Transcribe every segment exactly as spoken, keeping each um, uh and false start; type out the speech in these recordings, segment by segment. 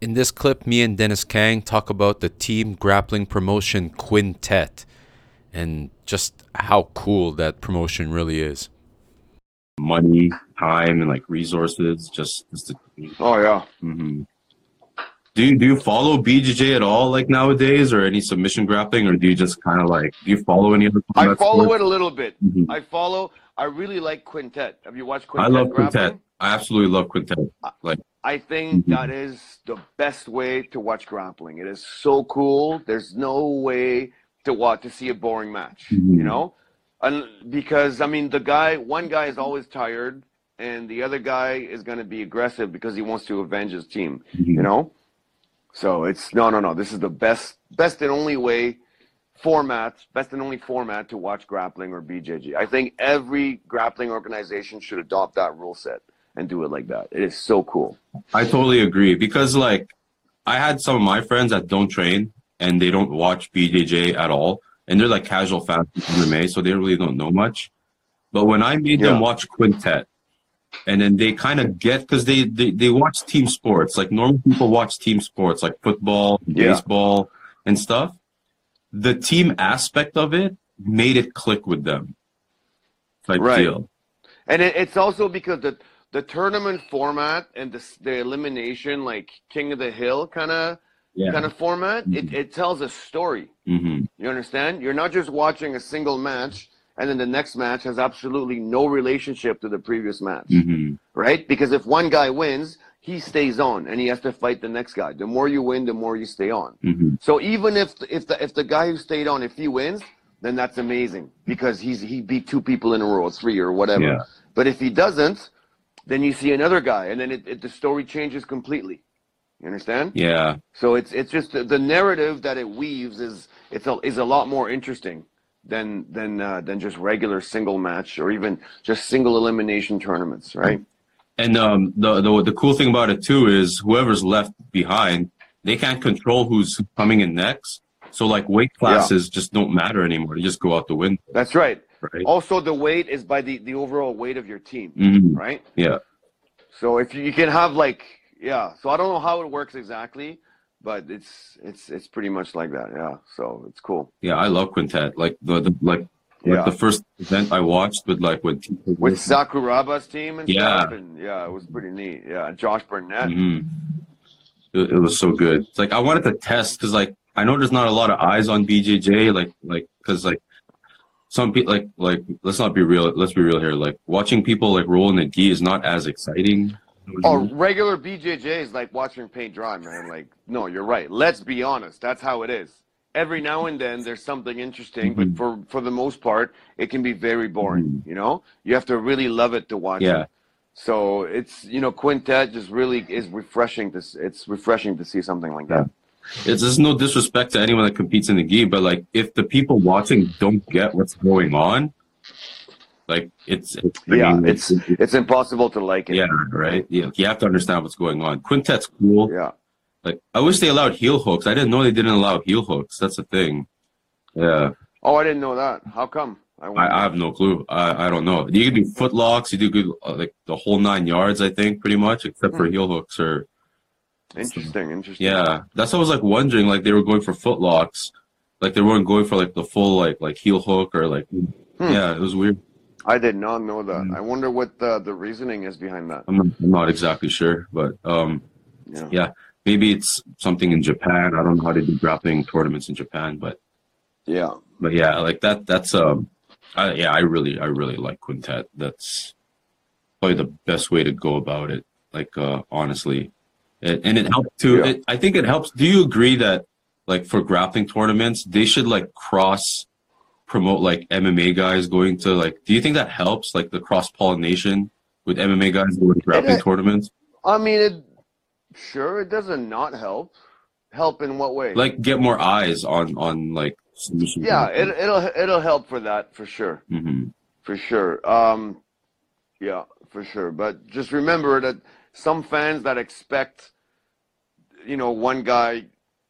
In this clip, me and Dennis Kang talk about the Team Grappling Promotion Quintet and just how cool that promotion really is. Money, time, and like resources. Just, just the, oh yeah. Mm-hmm. Do you, do you follow B J J at all, like nowadays, or any submission grappling, or do you just kind of like, do you follow any other? I follow sports? It a little bit. Mm-hmm. I follow. I really like Quintet. Have you watched Quintet? I love Quintet. Grappling? I absolutely love Quintet. Like, I think mm-hmm. that is the best way to watch grappling. It is so cool. There's no way to watch to see a boring match. Mm-hmm. You know, and because I mean, the guy, one guy is always tired, and the other guy is going to be aggressive because he wants to avenge his team. Mm-hmm. You know. So it's, no, no, no, this is the best, best and only way, format, best and only format to watch grappling or B J J. I think every grappling organization should adopt that rule set and do it like that. It is so cool. I totally agree, because like I had some of my friends that don't train and they don't watch B J J at all. And they're like casual fans in M M A, so they really don't know much. But when I made yeah. them watch Quintet, and then they kind of get, because they, they, they watch team sports. Like normal people watch team sports, like football, yeah. baseball, and stuff. The team aspect of it made it click with them. Like right. Deal. And it, it's also because the the tournament format and the, the elimination, like King of the Hill kind of yeah. kind of format, mm-hmm. it, it tells a story. Mm-hmm. You understand? You're not just watching a single match, and then the next match has absolutely no relationship to the previous match, mm-hmm. right? Because if one guy wins, he stays on, and he has to fight the next guy. The more you win, the more you stay on. Mm-hmm. So even if if the if the guy who stayed on, if he wins, then that's amazing because he's he beat two people in a row, or three or whatever. Yeah. But if he doesn't, then you see another guy, and then it, it, the story changes completely. You understand? Yeah. So it's it's just the, the narrative that it weaves is it's a, is a lot more interesting than than uh, than just regular single match or even just single elimination tournaments, right? And um, the the the cool thing about it too is whoever's left behind, they can't control who's coming in next. So like weight classes yeah. just don't matter anymore; they just go out the window. That's right. Right. Also, the weight is by the the overall weight of your team, mm-hmm. right? Yeah. So if you, you can have like yeah, so I don't know how it works exactly. But it's it's it's pretty much like that, yeah. So it's cool. Yeah, I love Quintet. Like the, the like, yeah. like the first event I watched with like with with Sakuraba's team and yeah. stuff. And yeah, it was pretty neat. Yeah, Josh Burnett. Mm-hmm. It, it was so good. It's like I wanted to test because like I know there's not a lot of eyes on B J J. Like like because like some people like like let's not be real. Let's be real here. Like watching people like roll in the gi is not as exciting. Oh, regular B J J is like watching paint dry, man. Like, no, you're right. Let's be honest. That's how it is. Every now and then there's something interesting, mm-hmm. but for, for the most part, it can be very boring, mm-hmm. you know? You have to really love it to watch yeah. it. So it's, you know, Quintet just really is refreshing. To, it's refreshing to see something like that. It's, there's no disrespect to anyone that competes in the gi, but, like, if the people watching don't get what's going on, like it's, it's yeah, I mean, it's, it's it's impossible to like it. Yeah, right. Yeah, you have to understand what's going on. Quintet's cool. Yeah, like I wish they allowed heel hooks. I didn't know they didn't allow heel hooks. That's the thing. Yeah. Oh, I didn't know that. How come? I I, I have no clue. I I don't know. You can do foot locks. You do good like the whole nine yards. I think pretty much, except hmm. for heel hooks or. Interesting. Interesting. Yeah, that's what I was like wondering. Like they were going for foot locks, like they weren't going for like the full like like heel hook or like. Hmm. Yeah, it was weird. I did not know that. Mm. I wonder what the, the reasoning is behind that. I'm not exactly sure, but um, yeah. yeah, maybe it's something in Japan. I don't know how they do grappling tournaments in Japan, but yeah, but yeah, like that. That's um, I, yeah, I really, I really like Quintet. That's probably the best way to go about it. Like uh, honestly, it, and it helps too. Yeah. It, I think it helps. Do you agree that like for grappling tournaments, they should like cross promote like M M A guys going to like, do you think that helps like the cross pollination with M M A guys going to grappling it, tournaments? I mean, it sure it doesn't not help. Help in what way? Like get more eyes on on like. Yeah, it, it'll it'll help for that for sure, mm-hmm. for sure. Um, yeah, for sure. But just remember that some fans that expect, you know, one guy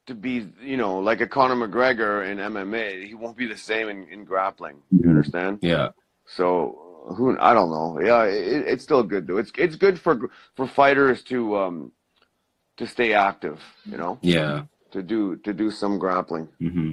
to be, you know, like a Conor McGregor in M M A, he won't be the same in, in grappling. You understand? Yeah. So who, I don't know. Yeah, it, it's still good though. It's it's good for for fighters to um to stay active, you know? Yeah. To do, to do some grappling. Mm-hmm.